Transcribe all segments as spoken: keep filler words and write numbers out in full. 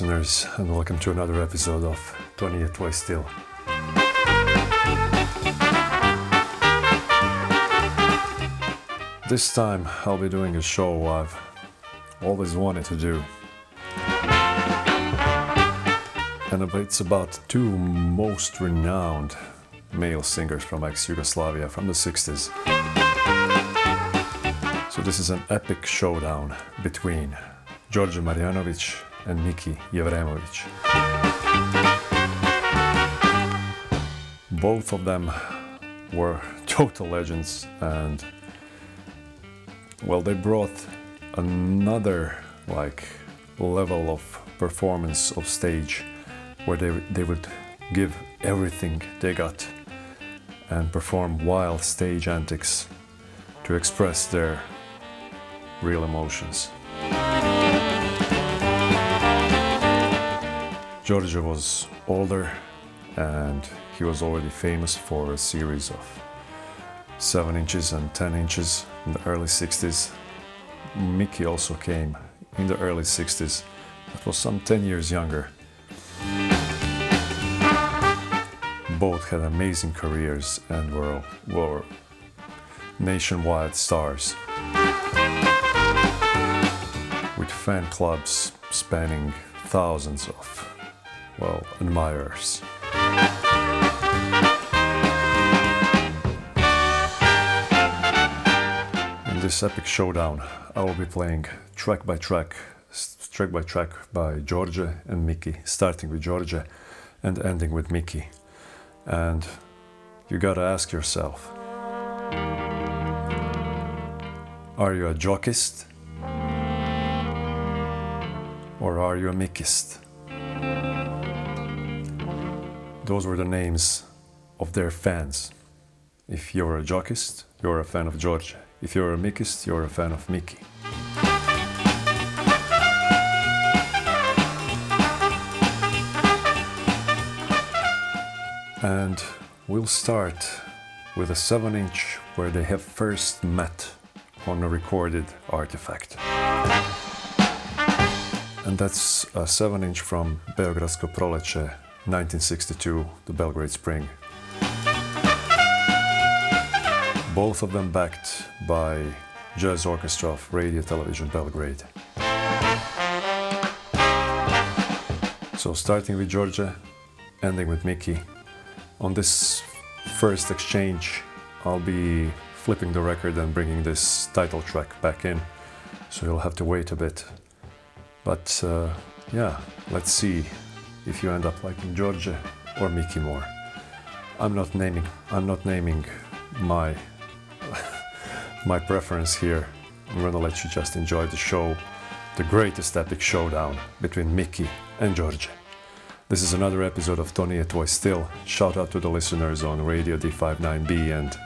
listeners, and welcome to another episode of To Nije Tvoj Stil. This time I'll be doing a show I've always wanted to do. And it's about two most renowned male singers from ex-Yugoslavia from the sixties. So this is an epic showdown between Đorđe Marjanović and Miki Jevremović. Both of them were total legends, and well, they brought another like level of performance of stage where they they would give everything they got and perform wild stage antics to express their real emotions. Đorđe was older, and he was already famous for a series of seven inches and ten inches in the early sixties. Miki also came in the early sixties, but was some ten years younger. Both had amazing careers and were, were nationwide stars, with fan clubs spanning thousands of, well, admirers. In this epic showdown, I will be playing track by track, track by track by Đorđe and Miki, starting with Đorđe and ending with Miki. And you gotta ask yourself, are you a jockist? Or are you a Mikist? Those were the names of their fans. If you're a jockist, you're a fan of Đorđe. If you're a Mikist, you're a fan of Miki. And we'll start with a seven inch where they have first met on a recorded artifact. And that's a seven inch from Beogradsko Proleće, nineteen sixty-two, the Belgrade Spring. Both of them backed by Jazz Orchestra of Radio Television Belgrade. So starting with Đorđe, ending with Miki. On this first exchange, I'll be flipping the record and bringing this title track back in, so you'll have to wait a bit. But uh, yeah, let's see if you end up liking Đorđe or Miki more. I'm not naming. I'm not naming my my preference here. I'm gonna let you just enjoy the show, the greatest epic showdown between Miki and Đorđe. This is another episode of To Nije Tvoj Stil. Shout out to the listeners on Radio D fifty-nine B and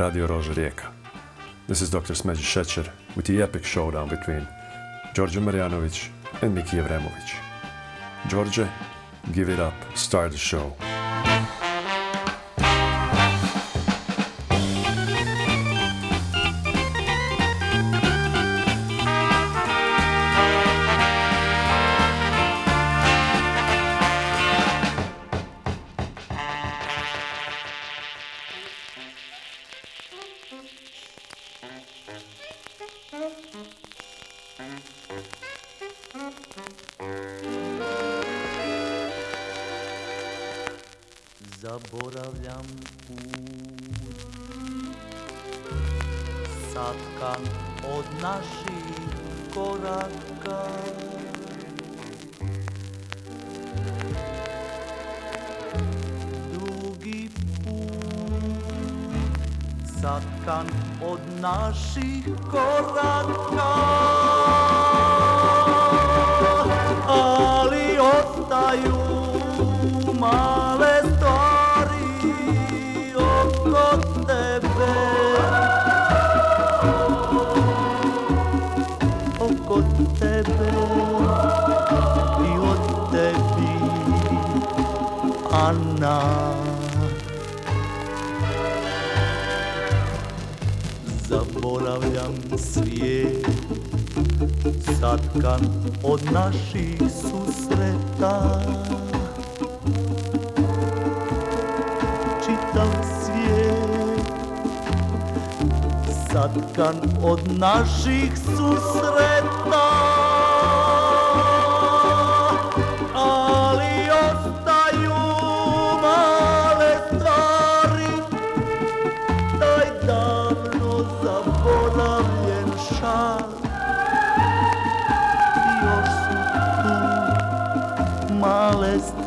Radio Rogerieka. This is Doctor Smeđi Sećer with the epic showdown between Đorđe Marjanović and Miki Jevremović. Đorđe, give it up, start the show. Zaboravljam put, satkam od naših koraka. Drugi put, satkam od naših koraka. Ali ostaju male stvari oko tebe, oko tebe i od tebi, Ana. Zaboravljam svijet, Satkan od naših susreta, čitav svijet. Satkan od naših susreta, ali ostaju male stvari, taj davno zaboravljen šal. Male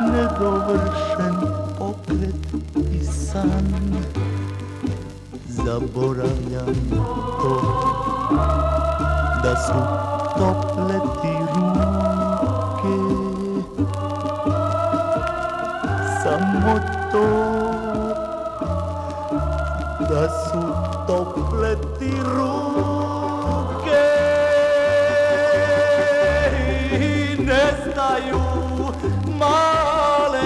Nedovršen pokret I san. Zaboravljam to, da su tople ti ruke. Samo to, da su tople ti ruke. I nestaju mali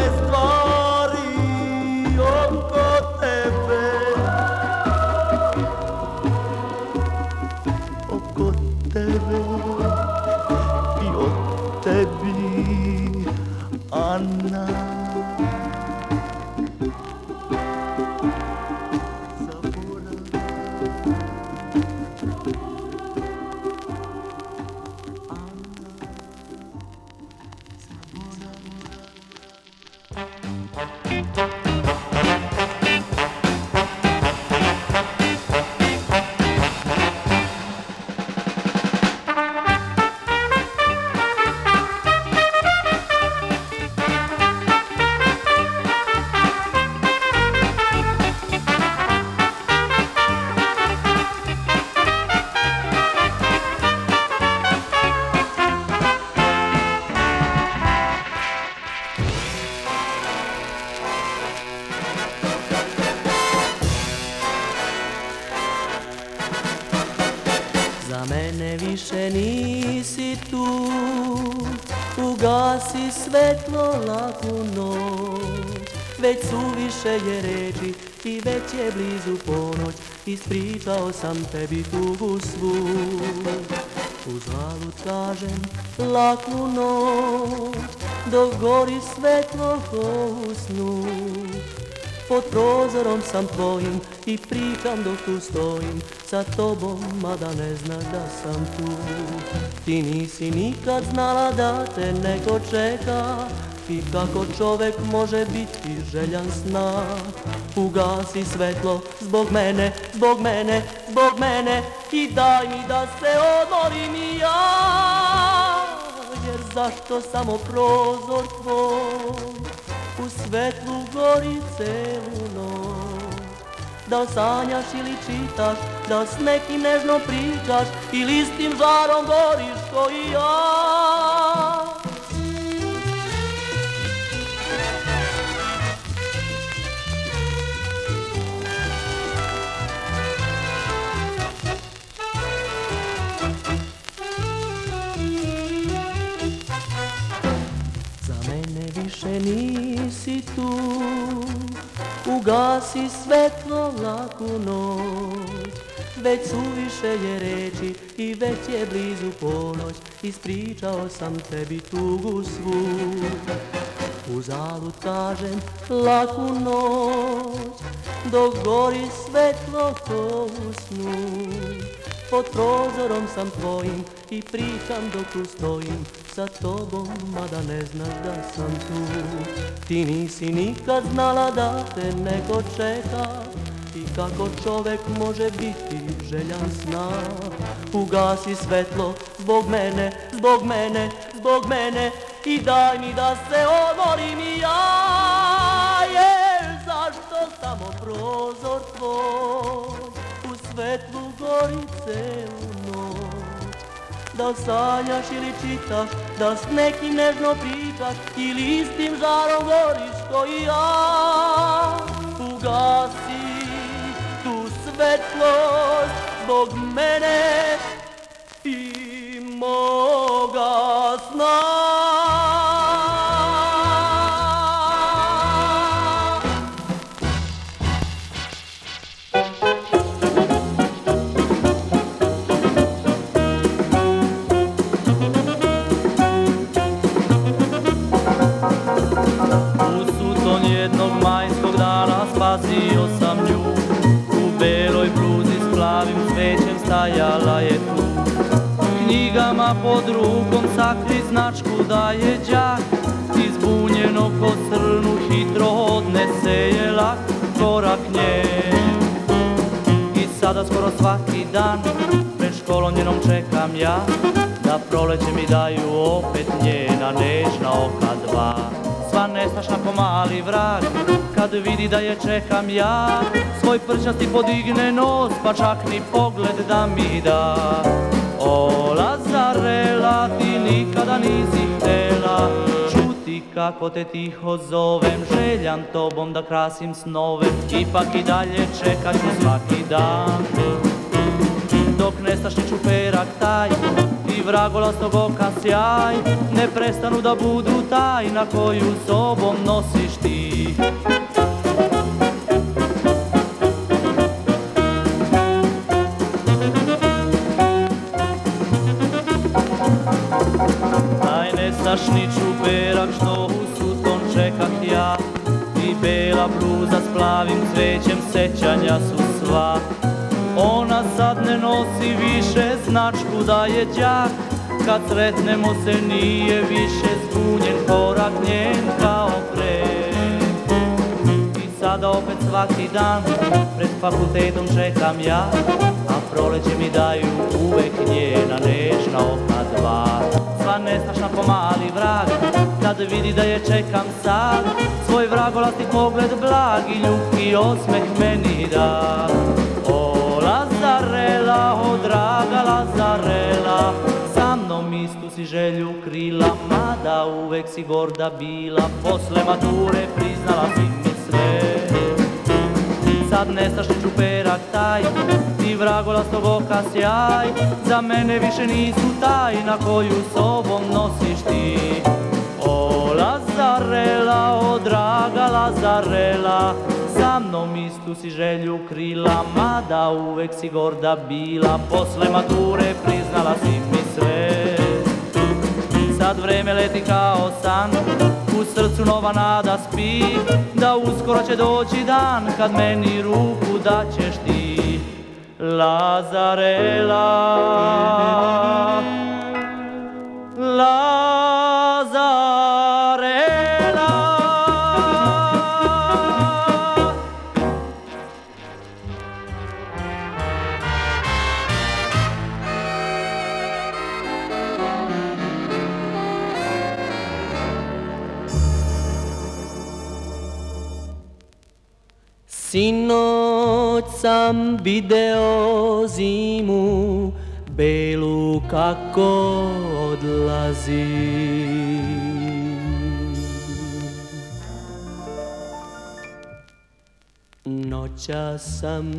je reči I već je blizu ponoć, ispričao sam tebi tugu svu. Uzalud kažem laku noć, dok gori svetlo ko u snu. Pod prozorom sam tvojim I pričam dok tu stojim sa tobom, mada ne znaš da sam tu. Ti nisi nikad znala da te neko čeka I kako čovek može biti željan sna. Ugasi svetlo zbog mene, zbog mene, zbog mene I daj mi da se odmorim I ja. Jer zašto samo prozor tvoj u svetlu gori celu noć? Da li sanjaš ili čitaš, da li s nekim nežno pričaš ili istim žarom goriš ko I ja? ugasi svetlo laku noć. Već suviše je reči I već je blizu ponoć, ispričao sam tebi tugu svu. Uzalud kažem laku noć, dok gori svetlo ko u snu. Pod prozorom sam tvojim I pričam dok tu stojim sa tobom, mada ne znaš da sam tu. Ti nisi nikad znala da te neko čeka I kako čovek može biti željan sna. Ugasi svetlo zbog mene, zbog mene, zbog mene I daj mi da se odmorim I ja. Jer zašto samo prozor tvoj u svetlu gori celu noć? Da sanjaš ili čitaš, da s nekim nežno pričaš ili istim žarom goriš ko I ja. Ugasi tu svetlost zbog mene I moga sna. Spasio sam nju, u beloj bluzi s plavim cvećem stajala je tu. Knjigama pod rukom sakri značku da je đak, izbunjeno ko srnu hitro odnese je lak korak nje. I sada skoro svaki dan pred školom njenom čekam ja, da proleće mi daju opet njena nežna oka dva. Sva nestašna ko mali vrag, kad vidi da je čekam ja, svoj prčasti podigne nos, pa čak ni pogled da mi da. O, Lazarela, ti nikada nisi htjela čuti kako te tiho zovem, željan tobom da krasim snove, ipak I dalje čekat ću svaki dan. Dok nestašni čuperak taj I vragolastog oka sjaj ne prestanu da budu tajna koju sobom nosiš ti. Taj nestašni čuperak što u sutom čekah ja I bela bluza s plavim cvećem sećanja su sva. Ona sad ne nosi više značku da je đak, kad sretnemo se nije više zbunjen korak njen kao pre. I sada opet svaki dan pred fakultetom čekam ja, a proleće mi daju uvek njena nežna oka dva. Sva nestašna ko mali vrag, kad vidi da je čekam sad, svoj vragolasti pogled blag I ljubki osmeh meni da. Lazarela, o draga Lazarela, sa mnom istu si želju krila, mada uvek si gorda bila, posle mature priznala si mi sve. Sad nestašni čuperak taj, ti vragolastog oka sjaj, za mene više nisu tajna koju sobom nosiš ti. O Lazarela, o draga Lazarela, sa mnom istu si želju krila, mada uvek si gorda bila, posle mature priznala si mi sve. Sad vreme leti kao san, u srcu nova nada spi, da uskoro će doći dan kad meni ruku daćeš ti. Lazarela, Lazarela. Sinoć sam video zimu belu kako odlazi. Noća sam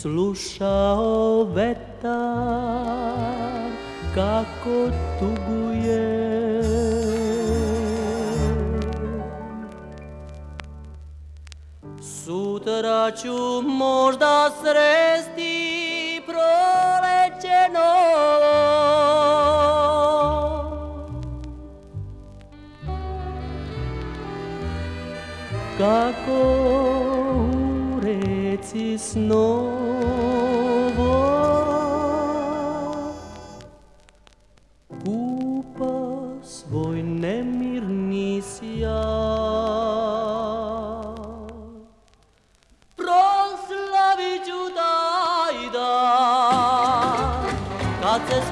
slušao vetar kako tuguje. Sud Sutra ću možda sresti proleće novo. Kako u reci snovo kupa svoj nemirni sjaj.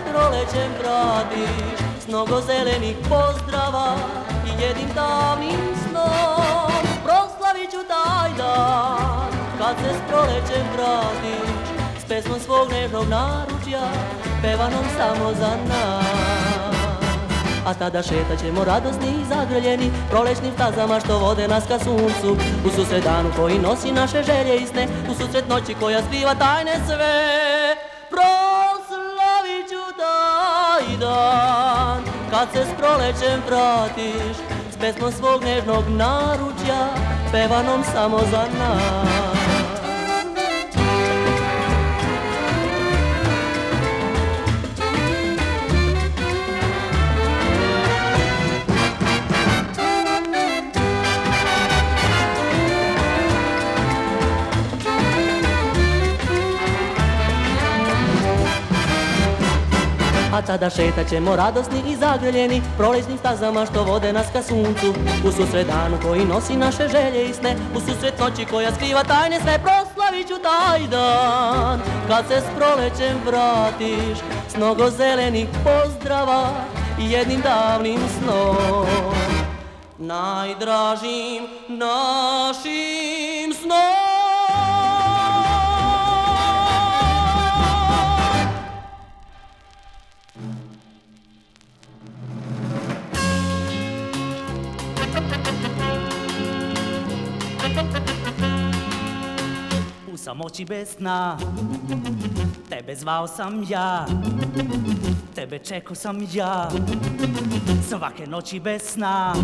Prolećem vratiš s mnogo zelenih pozdrava I jednim davnim snom. Proslavit ću taj dan kad se s prolećem vratiš s pesmom svog nežnog naručja, pevanom samo za nas. A tada šetat ćemo radosni I zagrljeni prolećnim stazama što vode nas ka suncu, u susret danu koji nosi naše želje I sne, u susret noći koja skriva tajne sve. Kad se s prolećem vratiš s pesmom svog nežnog naručja, pevanom samo za nas. A tada šetat ćemo radosni I zagrljeni prolećnim stazama što vode nas ka suncu, u susret danu koji nosi naše želje I sne, u susret noći koja skriva tajne sve. Proslavit ću taj dan kad se s prolećem vratiš s mnogo zelenih pozdrava I jednim davnim snom. Najdražim našim snom. U samoći bez sna tebe zvao sam ja, tebe čekao sam ja, svake noći bez sna.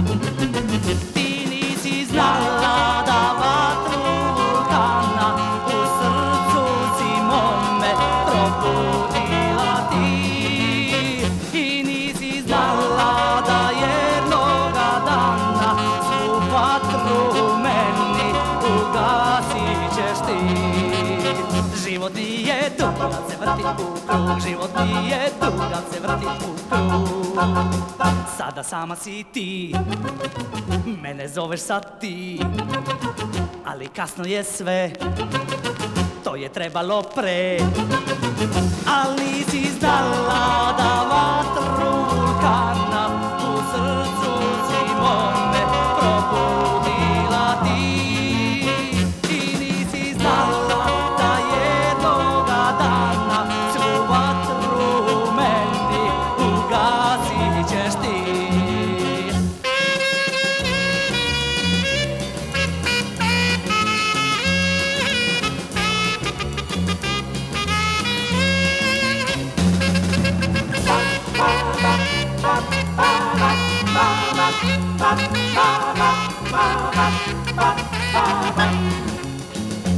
Ti nisi znala da vatru vulkana u srcu si mome probudila ti. Ti nisi znala da jednoga dana svu vatru u meni ugasit ćeš ti. Život nije tu, kad se vrti u krug, život nije tu, kad se vrti u krug. Sada sama si ti, mene zoveš sad ti, ali kasno je sve, to je trebalo pre. Ali nisi znala da vatru vulkana u srcu si mome probudila ti.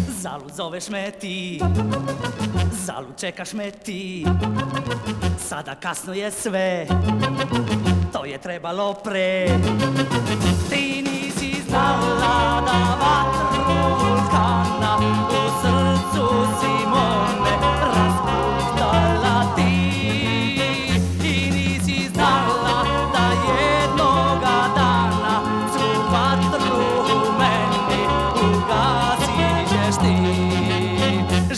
Zalud zoveš me ti, zalud čekaš me ti, sada kasno je sve, to je trebalo pre. Ti nisi znala da vatru vulkana u srcu si mome razbuktala ti.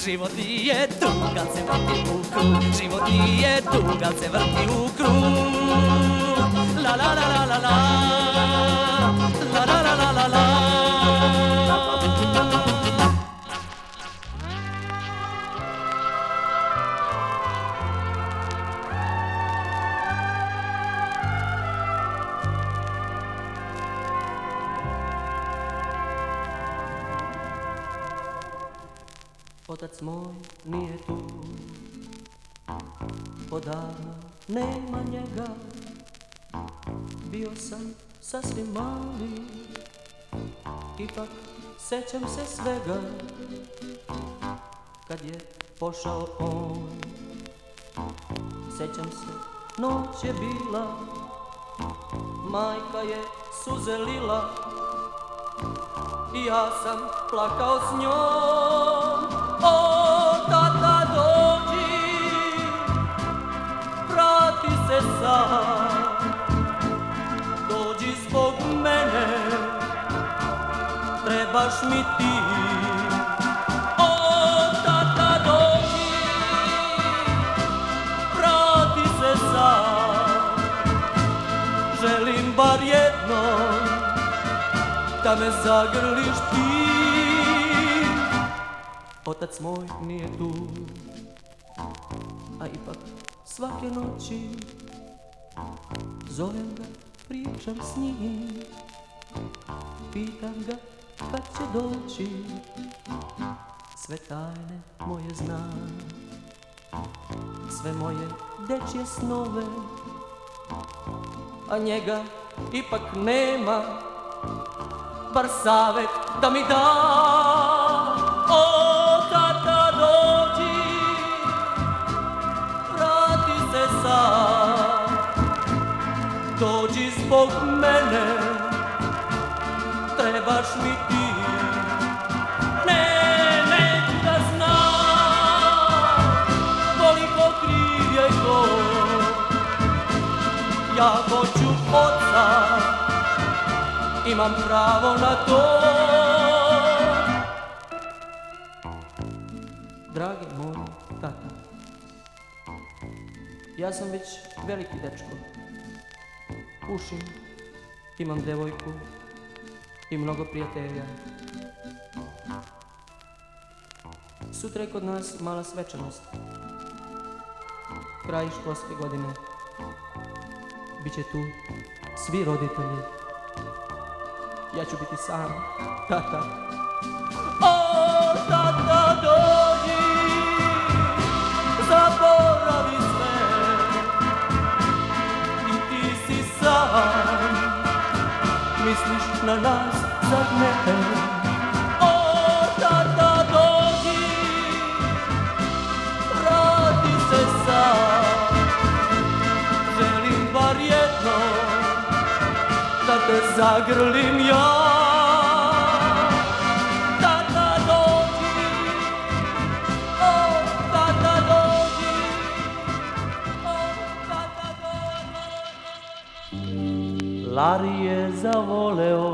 Život nije tu, kad se vrti u krug, život nije tu, kad se vrti u krug. La la la la la la, la la la la la la. Otac moj nije tu, odavno nema njega, bio sam sasvim mali, ipak Sećam se svega kad je pošao on. Sećam se, noć je bila, majka je suze lila i ja sam plakao s njom. O, tata, dođi, vrati se sad, dođi zbog mene, trebaš mi ti. Bar jednom da me zagrliš ti. Otac moj nije tu, a ipak svake noći zovem ga, pričam s njim, pitam ga kad će doći. Sve tajne moje zna, sve moje dečje snove, a njega ipak nema, bar savet da mi da. O, tata, dođi, vrati se sad, dođi zbog mene, trebaš mi ti. Ne, neću da znam koliko kriv je to, ja hoću oca, imam pravo na to. Dragi moj tata, ja sam već veliki dečko, pušim, imam devojku i mnogo prijatelja. Sutra je kod nas mala svečanost, kraj školske godine. Biće tu svi roditelji. Ja ću biti sam, tata. O, tata, dođi, zaboravi sve, i ti si sam, misliš na nas, zar ne? O, tata, dođi, vrati se sam, da te zagrlim ja. Tata, dođi, o, tata, dođi, o, tata, dođi. Lari je zavoleo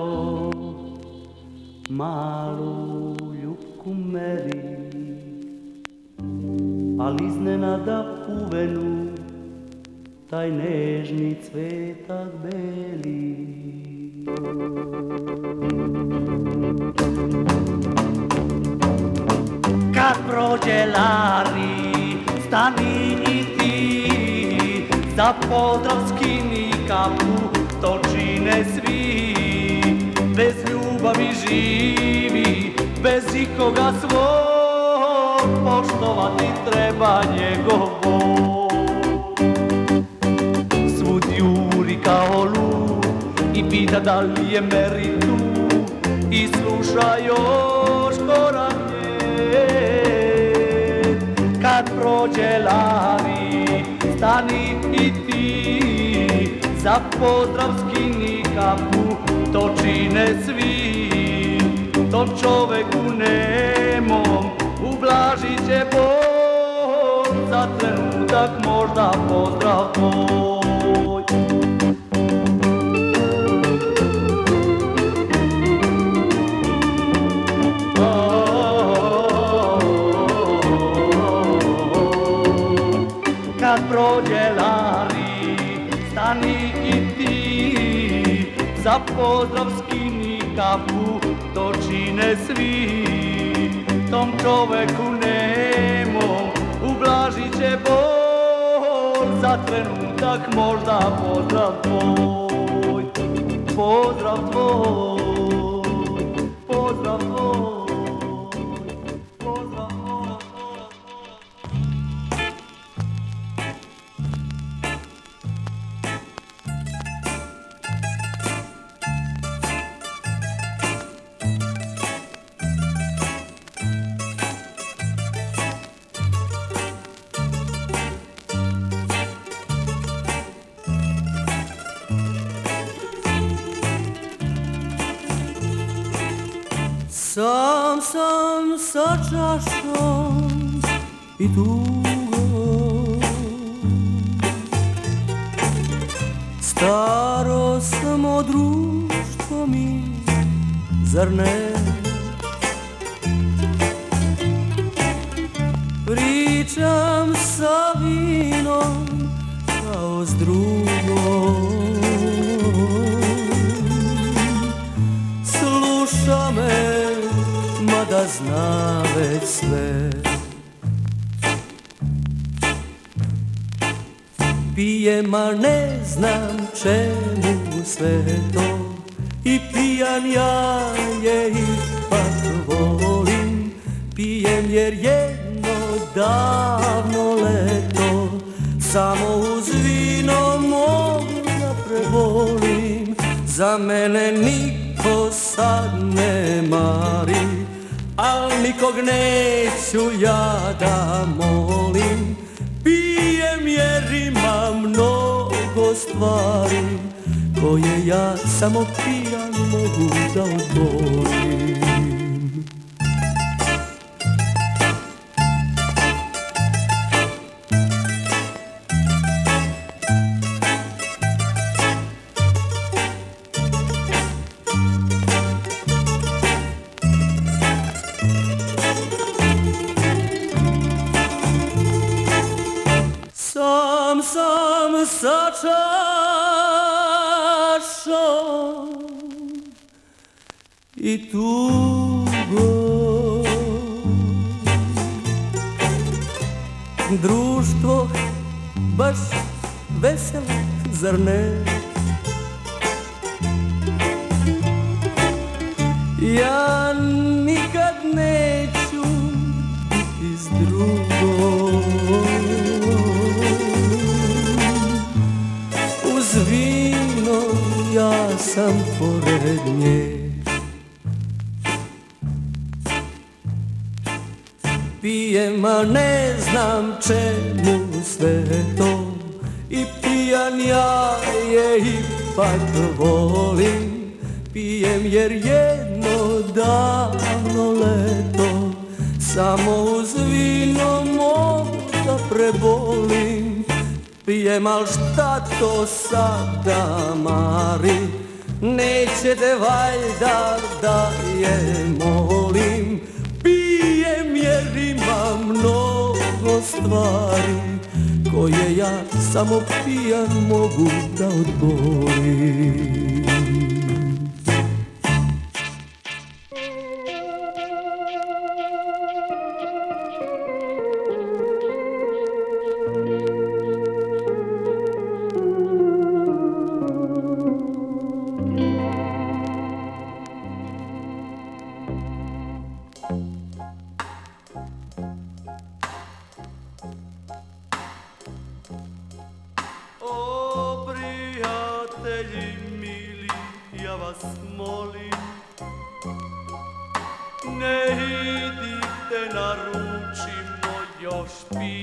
malu ljubku Meri, ali iznenada uvenu taj nežni cvetak beli. Kad prođe Lari, stani i ti, za Podravski nikapu, to čine svi. Bez ljubavi živi, bez ikoga svog, poštovati treba njegov Bog. I pita da li je Meri tu, i sluša još korak njen. Kad prođe Lari, stani i ti, za Podravski nikapu, to čine svi. Tom čoveku nemom ublažit će bol, za trenutak možda pozdrav tvoj. Prođe Lari, stani i ti, za Podravski nikapu, to čine svi. Tom čoveku nemom ublažit će bol, za trenutak možda pozdrav tvoj. Pozdrav tvoj, pozdrav tvoj. sam sa čašom i tugom. Staro samo društvo mi, zar ne? Pričam sa vinom kao s drugom. Sluša me, mada zna već sve. Pijem, a ne znam čemu sve to. I pijan ja je ipak volim. Pijem jer jedno davno leto samo uz vino mogu da prebolim. Za mene niko sad ne mari, al nikog neću ja da molim. Pijem jer imam mnogo stvari koje ja samo pijan mogu da odborim. Sa čašom i tugom. Društvo baš veselo, zar ne? Ja nikad neću biti s drugom. Zvino ja sam pored nje. Pijem, a ne znam čemu sve to. I pijan ja je ipak volim. Pijem jer jedno davno leto samo uz vino mogu da prebolim. Pijem, al šta to sada mari, nećete valjda da je molim. Pijem jer imam mnogo stvari koje ja samo pijan mogu da odborim. Thank you.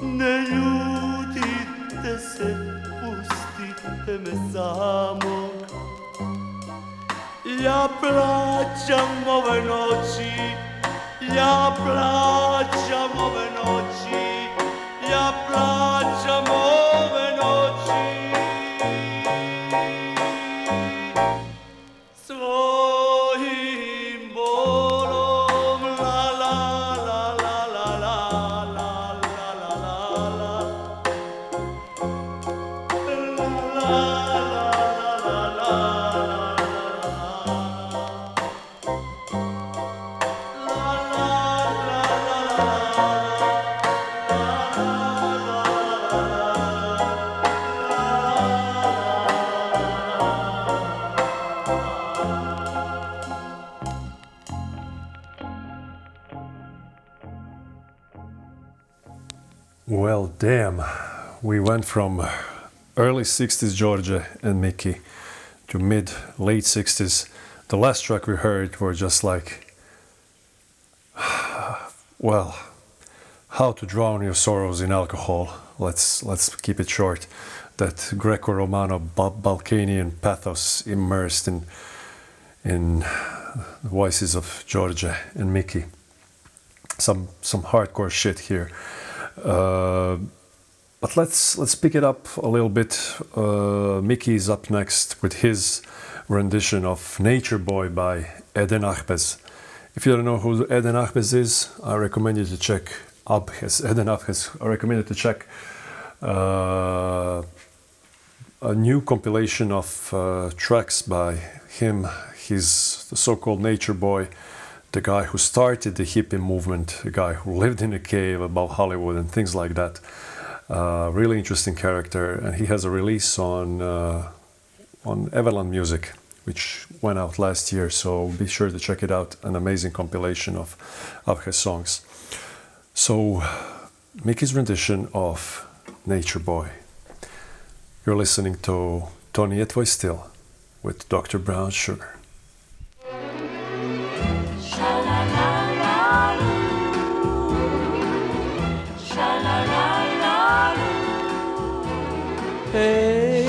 Ne ljutite se, pustite me samo. Ja plaćam ove noći, ja plaćam ove noći, ja plaćam ove noći. Svojim bolom, la la la la la la la la la la la la la. Well, damn, we went from early sixties Đorđe and Miki to mid, late sixties. The last track we heard were just like, well, how to drown your sorrows in alcohol. Let's, let's keep it short. That Greco-Romano Balkanian pathos immersed in, in the voices of Đorđe and Miki. Some, some hardcore shit here. Uh, but let's let's pick it up a little bit. Uh, Miki is up next with his rendition of Nature Boy by Eden Ahbez. If you don't know who Eden Ahbez is, I recommend you to check Ahbez, Eden Ahbez. I recommend you to check uh, a new compilation of uh, tracks by him. He's the so-called Nature Boy. The guy who started the hippie movement, the guy who lived in a cave above Hollywood and things like that. Uh, really interesting character, and he has a release on uh, on Avalon Music, which went out last year, so be sure to check it out. An amazing compilation of Ahbez songs. So, Miki's rendition of Nature Boy. You're listening to To Nije Tvoj Stil with Doctor Brown Sugar. Ej,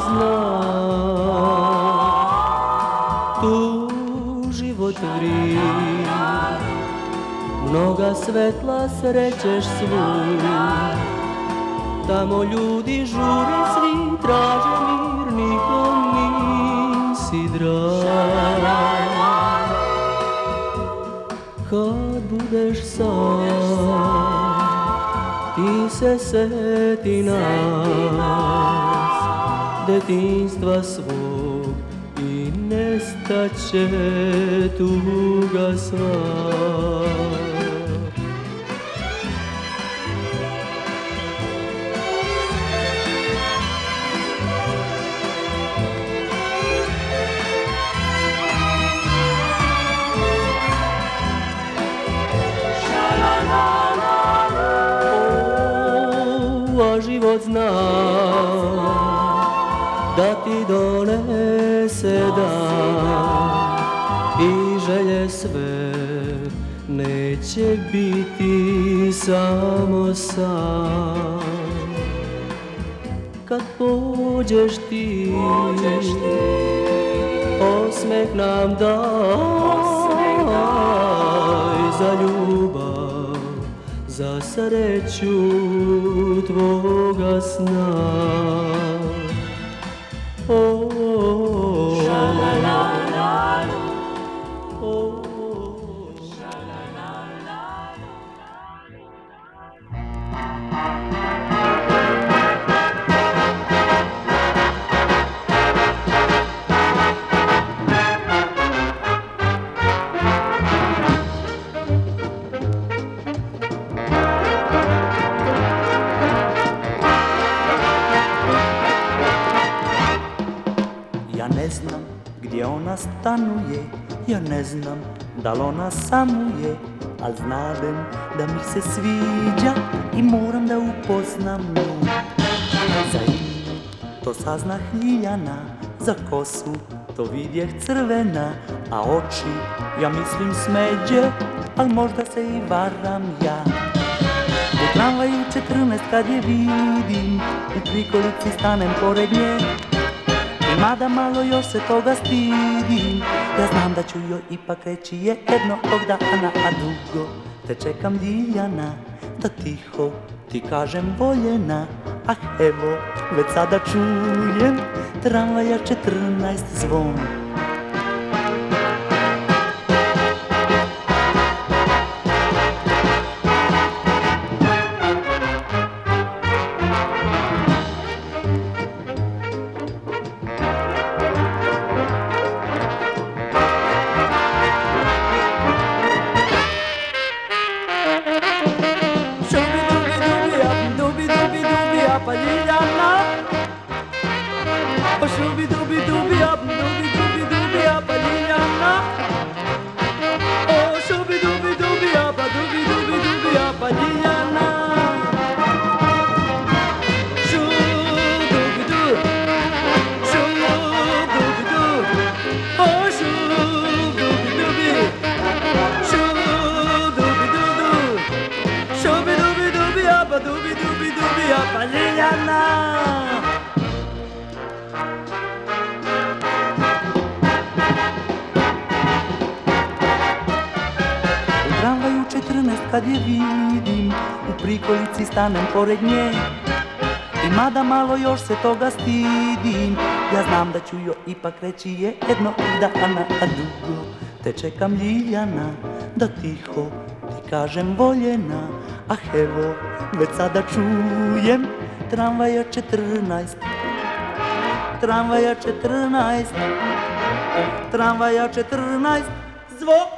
zna. Tu život vri, mnoga svetla srećeš svu. Tamo ljudi žure svi, traže mir, nikom nisi drag. Kad budeš sam, ti se seti nas detinjstva svog i nestaće tuga sva. O, a život zna da ti donese dan i želje sve, neće biti samo sam. Kad pođeš ti, osmeh nam daj za ljubav, za sreću tvoga sna. ona stanuje, ja ne znam da li ona samuje, al znadem da mi se sviđa i moram da upoznam nju. Za ime to saznah Ljiljana, za kosu to vidjeh crvena, a oči ja mislim Smeđe, al možda se i varam ja. U tramvaju četrnaest kad je vidim, u prikolici stanem pored nje, i mada malo još se toga stidim, ja znam da ću joj ipak reći je jedno tog dana, a dugo te čekam Ljiljana, da tiho ti kažem voljena. Ah evo, već sada čujem tramvaja četrnaest zvon. Stanem pored nje, i mada malo još se toga stidim, ja znam da ću joj ipak reći je jedno dana, a dugo te čekam Ljiljana, da tiho ti kažem voljena. Ah evo, već sada čujem tramvaja četrnaest, tramvaja četrnaest, tramvaja četrnaest zvon.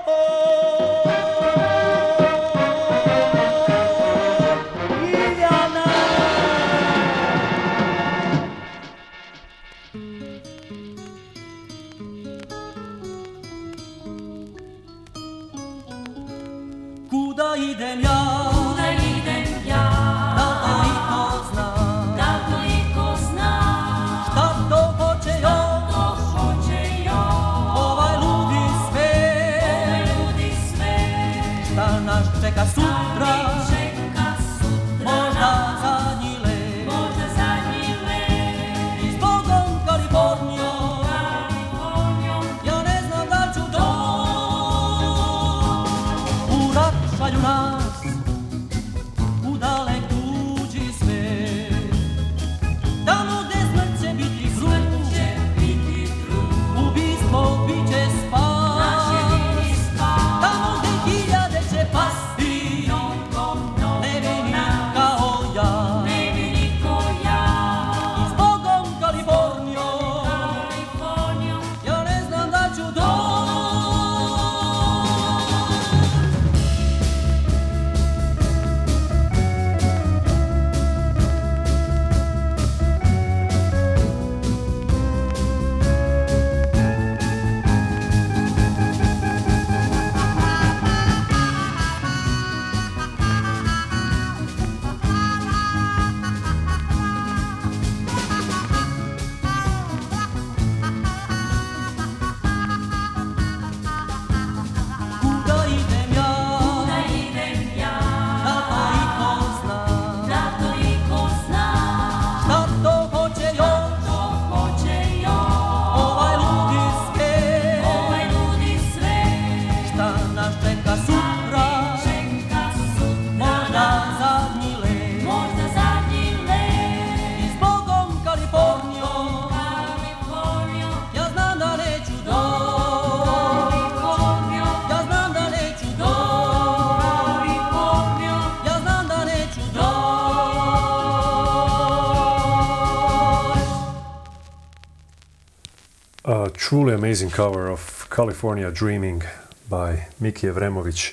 Truly amazing cover of California Dreaming by Miki Jevremović.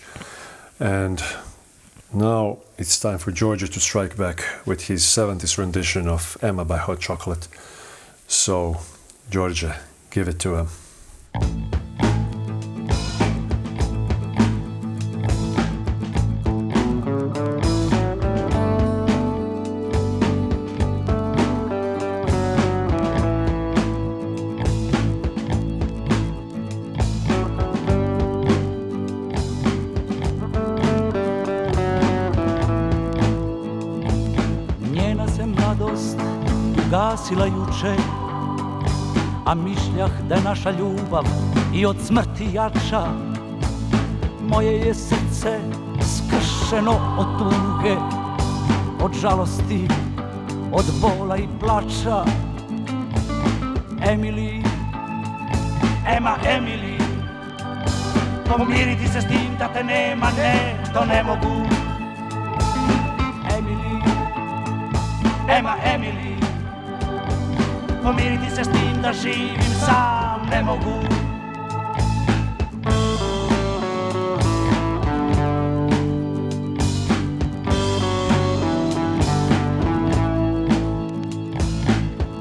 And now it's time for Đorđe to strike back with his seventies rendition of Emma by Hot Chocolate. So, Đorđe, give it to him. Gasila juče, a mišljah da je naša ljubav I od smrti jača. Moje je srce skršeno od tuge, od žalosti, od bola I plača. Emily, Ema Emily, pomiriti se s tim da te nema, ne, to ne mogu. Emily, Ema Emily, pomiriti se s tim da živim sam ne mogu.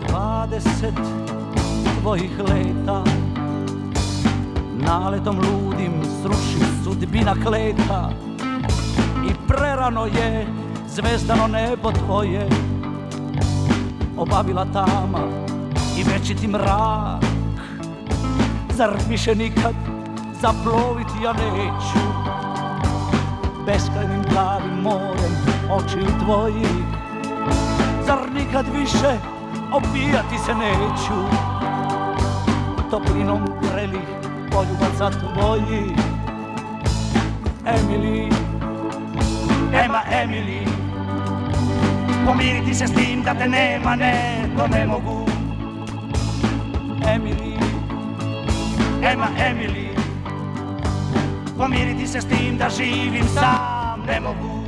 Dvadeset tvojih leta naletom ludim sruši sudbina kleta I prerano je zvezdano nebo tvoje obavila tama I večiti mrak. Zar više nikad zaploviti ja neću beskrajnim plavim morem očiju tvojih? Zar nikad više opijati se neću toplinom grelih poljubaca tvojih? Emily, Ema Emily, pomiriti se s tim da te nema, ne, to ne mogu. Emily, Ema Emily, pomiriti se s tim da živim sam ne mogu.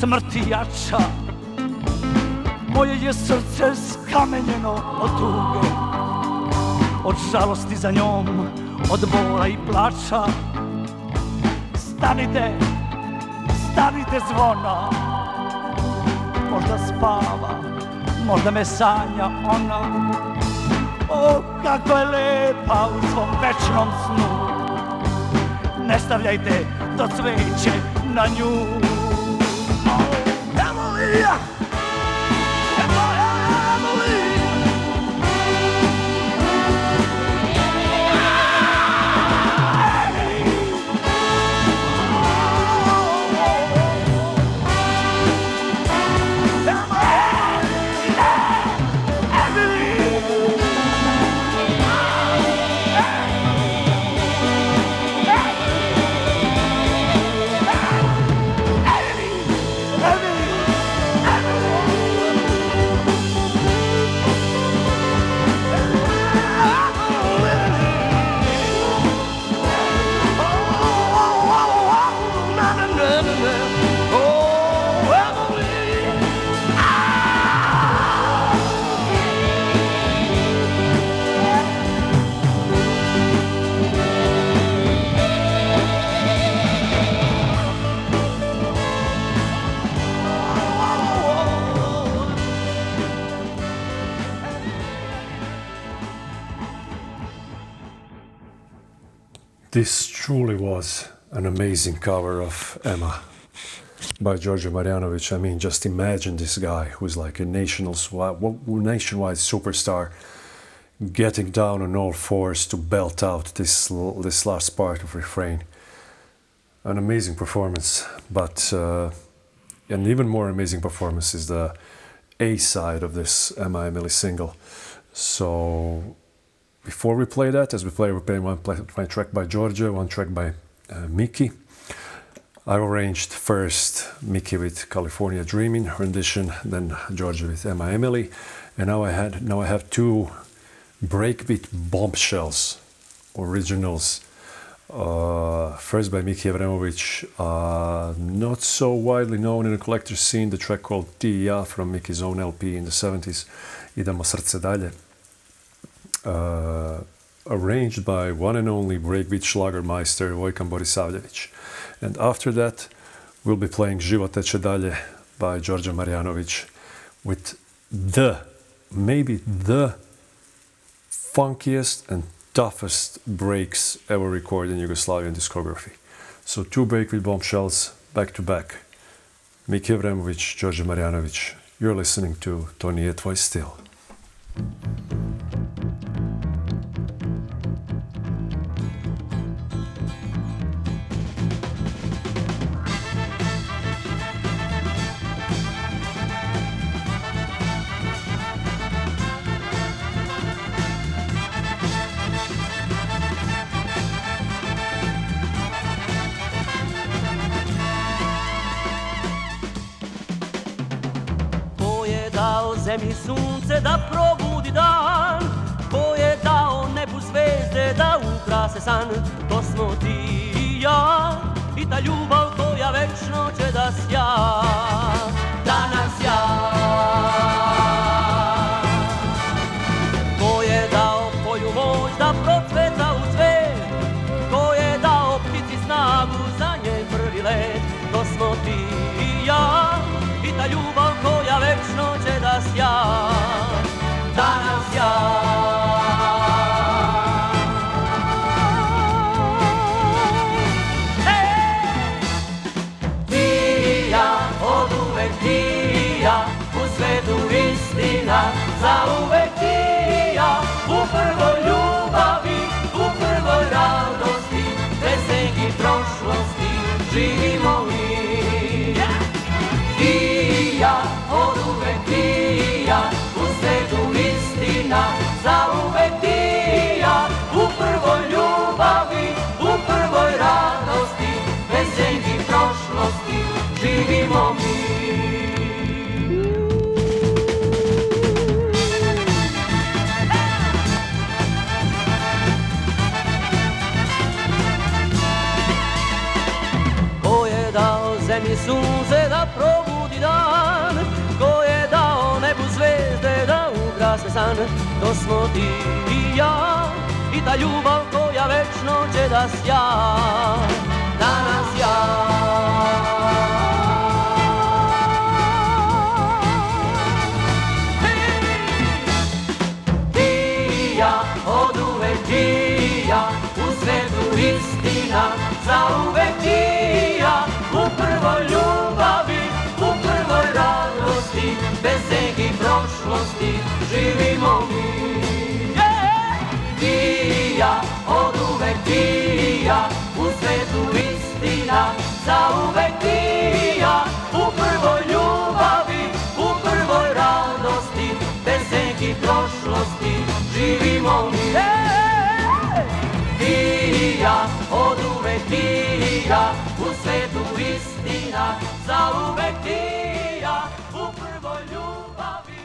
Smrti jača, moje je srce skamenjeno od tuge, od žalosti za njom, od bola I plača. Stanite, stanite zvona, možda spava, možda me sanja ona. O, kako je lepa u svom večnom snu, ne stavljajte to cveće na nju. Yeah! This truly was an amazing cover of Emma by Đorđe Marjanović. I mean, just imagine this guy who's like a national, nationwide superstar getting down on all fours to belt out this, this last part of refrain. An amazing performance, but uh, an even more amazing performance is the A-side of this Emma Emily single. So... Before we play that, as we play, we play one play, track by Đorđe, one track by uh, Miki. I arranged first Miki with California Dreaming rendition, then Đorđe with Emma Emily, and now I had now I have two breakbeat bombshells, originals Uh, first by Miki Jevremović, uh, not so widely known in the collector scene, the track called Ti i ja from Miki's own L P in the seventies, Idemo srce dalje, uh, arranged by one and only breakbeat schlagermeister Vojkan Borisavljević. And after that, we'll be playing Život teče dalje by Đorđe Marjanović with the, maybe the funkiest and toughest breaks ever recorded in Yugoslavian discography. So two breakbeat bombshells back to back. Miki Jevremović, Đorđe Marjanović. You're listening to To Nije Tvoj Stil. Zemlji sunce da probudi dan, ko je dao nebu zvezde da ukrase san. To smo ti i ja i ta ljubav koja večno će da sja, da nas ja. Ko je dao polju moć da procveta u cvet, ko je dao ptici snagu za njen prvi let. To smo ti i ja i ta ljubav koja večno će ja, danas ja. Ti i ja, oduvek ti i ja, u svetu istina, zauvek ti i ja, u prvoj ljubavi, u prvoj radosti, veselji prošlosti, živimo mi. Ti i ja, oduvek ti i ja, zauvek ti i ja, u prvoj ljubavi, u prvoj radosti, veselji prošlosti, živimo mi. Ko je dao zemlji sunce da probudi dan, ko je dao nebu zvezde da ugrase san. To smo ti i ja i ta ljubav koja večno će da sja, da nas ja. Ti i ja, oduvek ti i ja, u svetu istina, zauvek ti i ja, u prvoj ljubavi, u prvoj radosti, bez egi prošlosti, živimo mi. Ti i ja, oduvek ti i ja, u svetu istina, zauvek ti i ja, u prvoj ljubavi, u prvoj radosti, bez neki prošlosti, živimo mi. Ti i ja, oduvek ti i ja, u svetu istina, zauvek ti i ja, u prvoj ljubavi.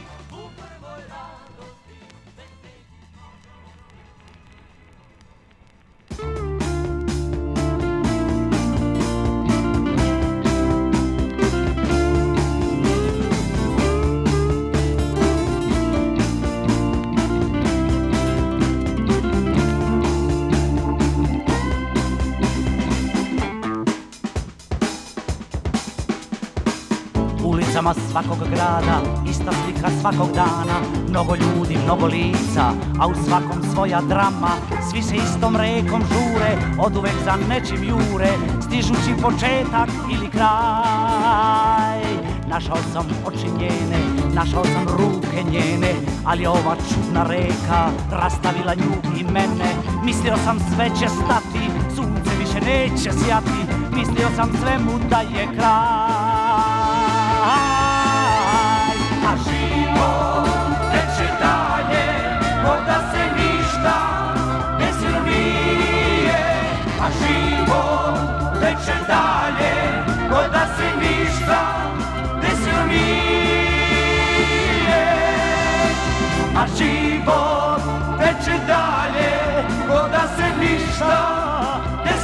Ulicama svakog grada, ista slika svakog dana, mnogo ljudi, mnogo lica, a u svakom svoja drama. Svi se istom rekom žure, oduvek za nečim jure, stižući početak ili kraj. Našao sam oči njene, našao sam ruke njene, ali ova čudna reka rastavila nju i mene. Mislio sam sve će stati, sunce više neće sjati, mislio sam svemu da je kraj. A život teče dalje, možda se ništa ne smije. A život teče dalje, možda se ništa ne smije. A život teče dalje, možda se ništa ne smije.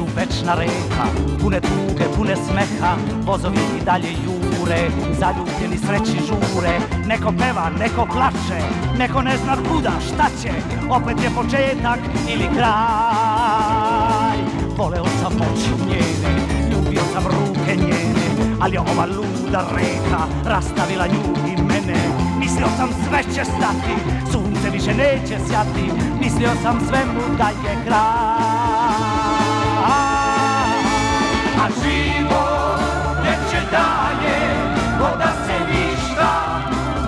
su večna reka, pune tuge, pune smeha, vozovi i dalje jure, zaljubljeni sreći žure. Neko peva, neko plače, neko ne zna kuda, šta će, opet je početak ili kraj. Voleo sam oči njene, ljubio sam ruke njene, ali je ova luda reka rastavila nju i mene. Mislio sam sve će stati, sunce više neće sjati, mislio sam svemu da je kraj. A život neće dalje, ko da se ništa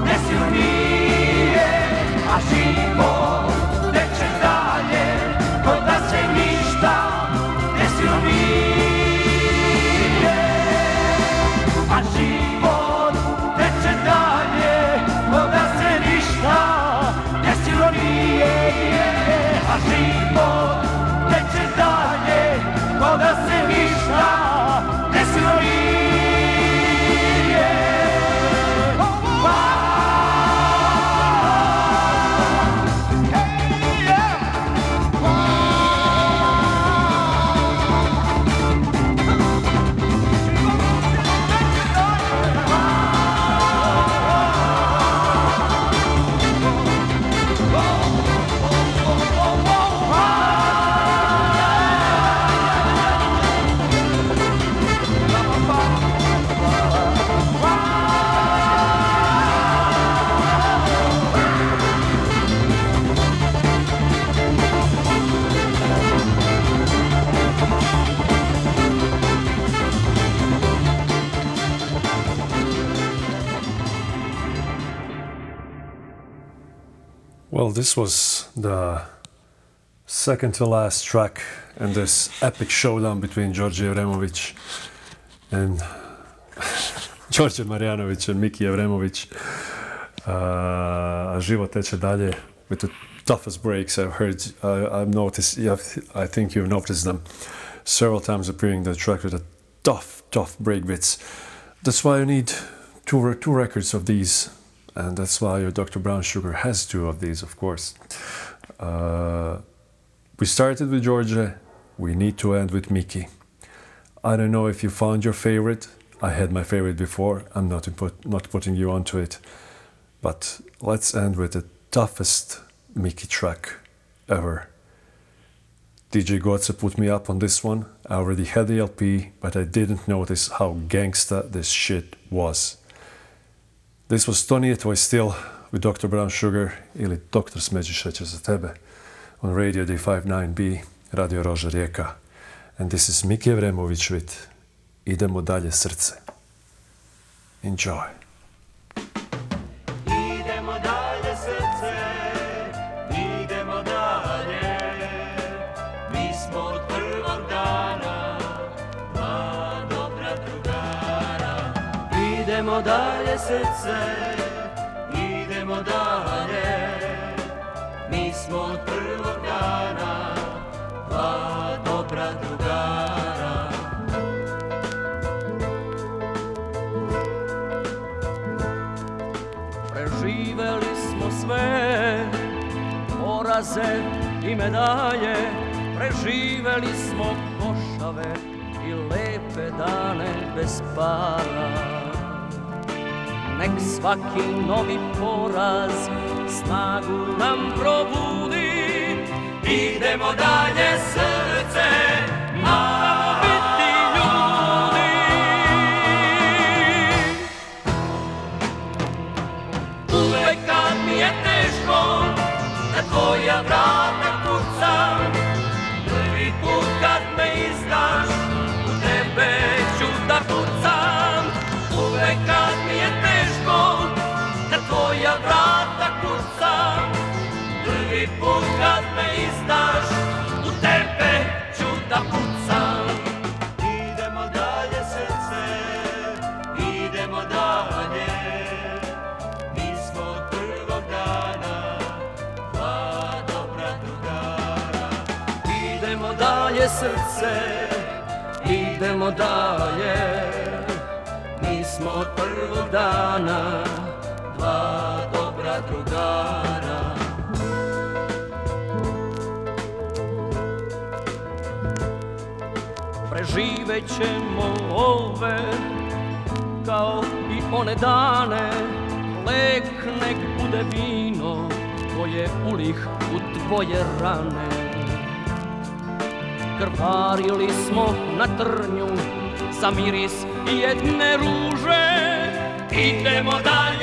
ne silnije. A život neće dalje, ko da se ništa ne silnije. A život neće dalje, ko da se ništa ne silnije. A život neće dalje, ko da se ništa ne silnije. Well, this was the second to last track in this epic showdown between Đorđe Jevremović and Đorđe Marjanović and Miki Jevremović. Uh, život teče dalje, with the toughest breaks I've heard. I, I've noticed, I think you've noticed them several times appearing in the track with the tough, tough break bits. That's why you need two, two records of these. And that's why your Doctor Brown Sugar has two of these, of course. Uh, we started with Đorđe, we need to end with Miki. I don't know if you found your favorite. I had my favorite before, I'm not, input, not putting you onto it. But let's end with the toughest Miki track ever. D J Gotze put me up on this one. I already had the L P, but I didn't notice how gangsta this shit was. This was To Nije Tvoj Stil with Doctor Brown Sugar ili Doktor Smeđi Sećer za tebe on Radio D fifty-nine B, Radio Rogerieka. And this is Miki Jevremović with Idemo dalje srce. Enjoy. Idemo dalje srce, idemo dalje. Mi smo od prvog dana, dva dobra drugara. Idemo dalje srce, idemo dalje. Mi smo od prvog dana dva dobra drugara. Preživeli smo sve poraze i medalje. Preživeli smo košave i lepe dane bez para. Nek svaki novi poraz snagu nam probudi. Idemo dalje srce, moramo biti ljudi. Uvek kad mi je teško, na tvoja vrata kucam. Prvi put kad me izdaš, u tebe ću da kucam. Uvek kad mi je teško, tvoja vrata kucam. Prvi put kad me izdaš, u tebe ću da kucam. Idemo dalje srce, idemo dalje. Mi smo od prvog dana dva dobra drugara. Idemo dalje srce, idemo dalje. Mi smo od prvog dana dva dobra drugara. sve ćemo ove, kao I one dane, lek nek bude vino koje ulih u tvoje rane. Krvarili smo na trnju za miris jedne ruže, idemo dalje.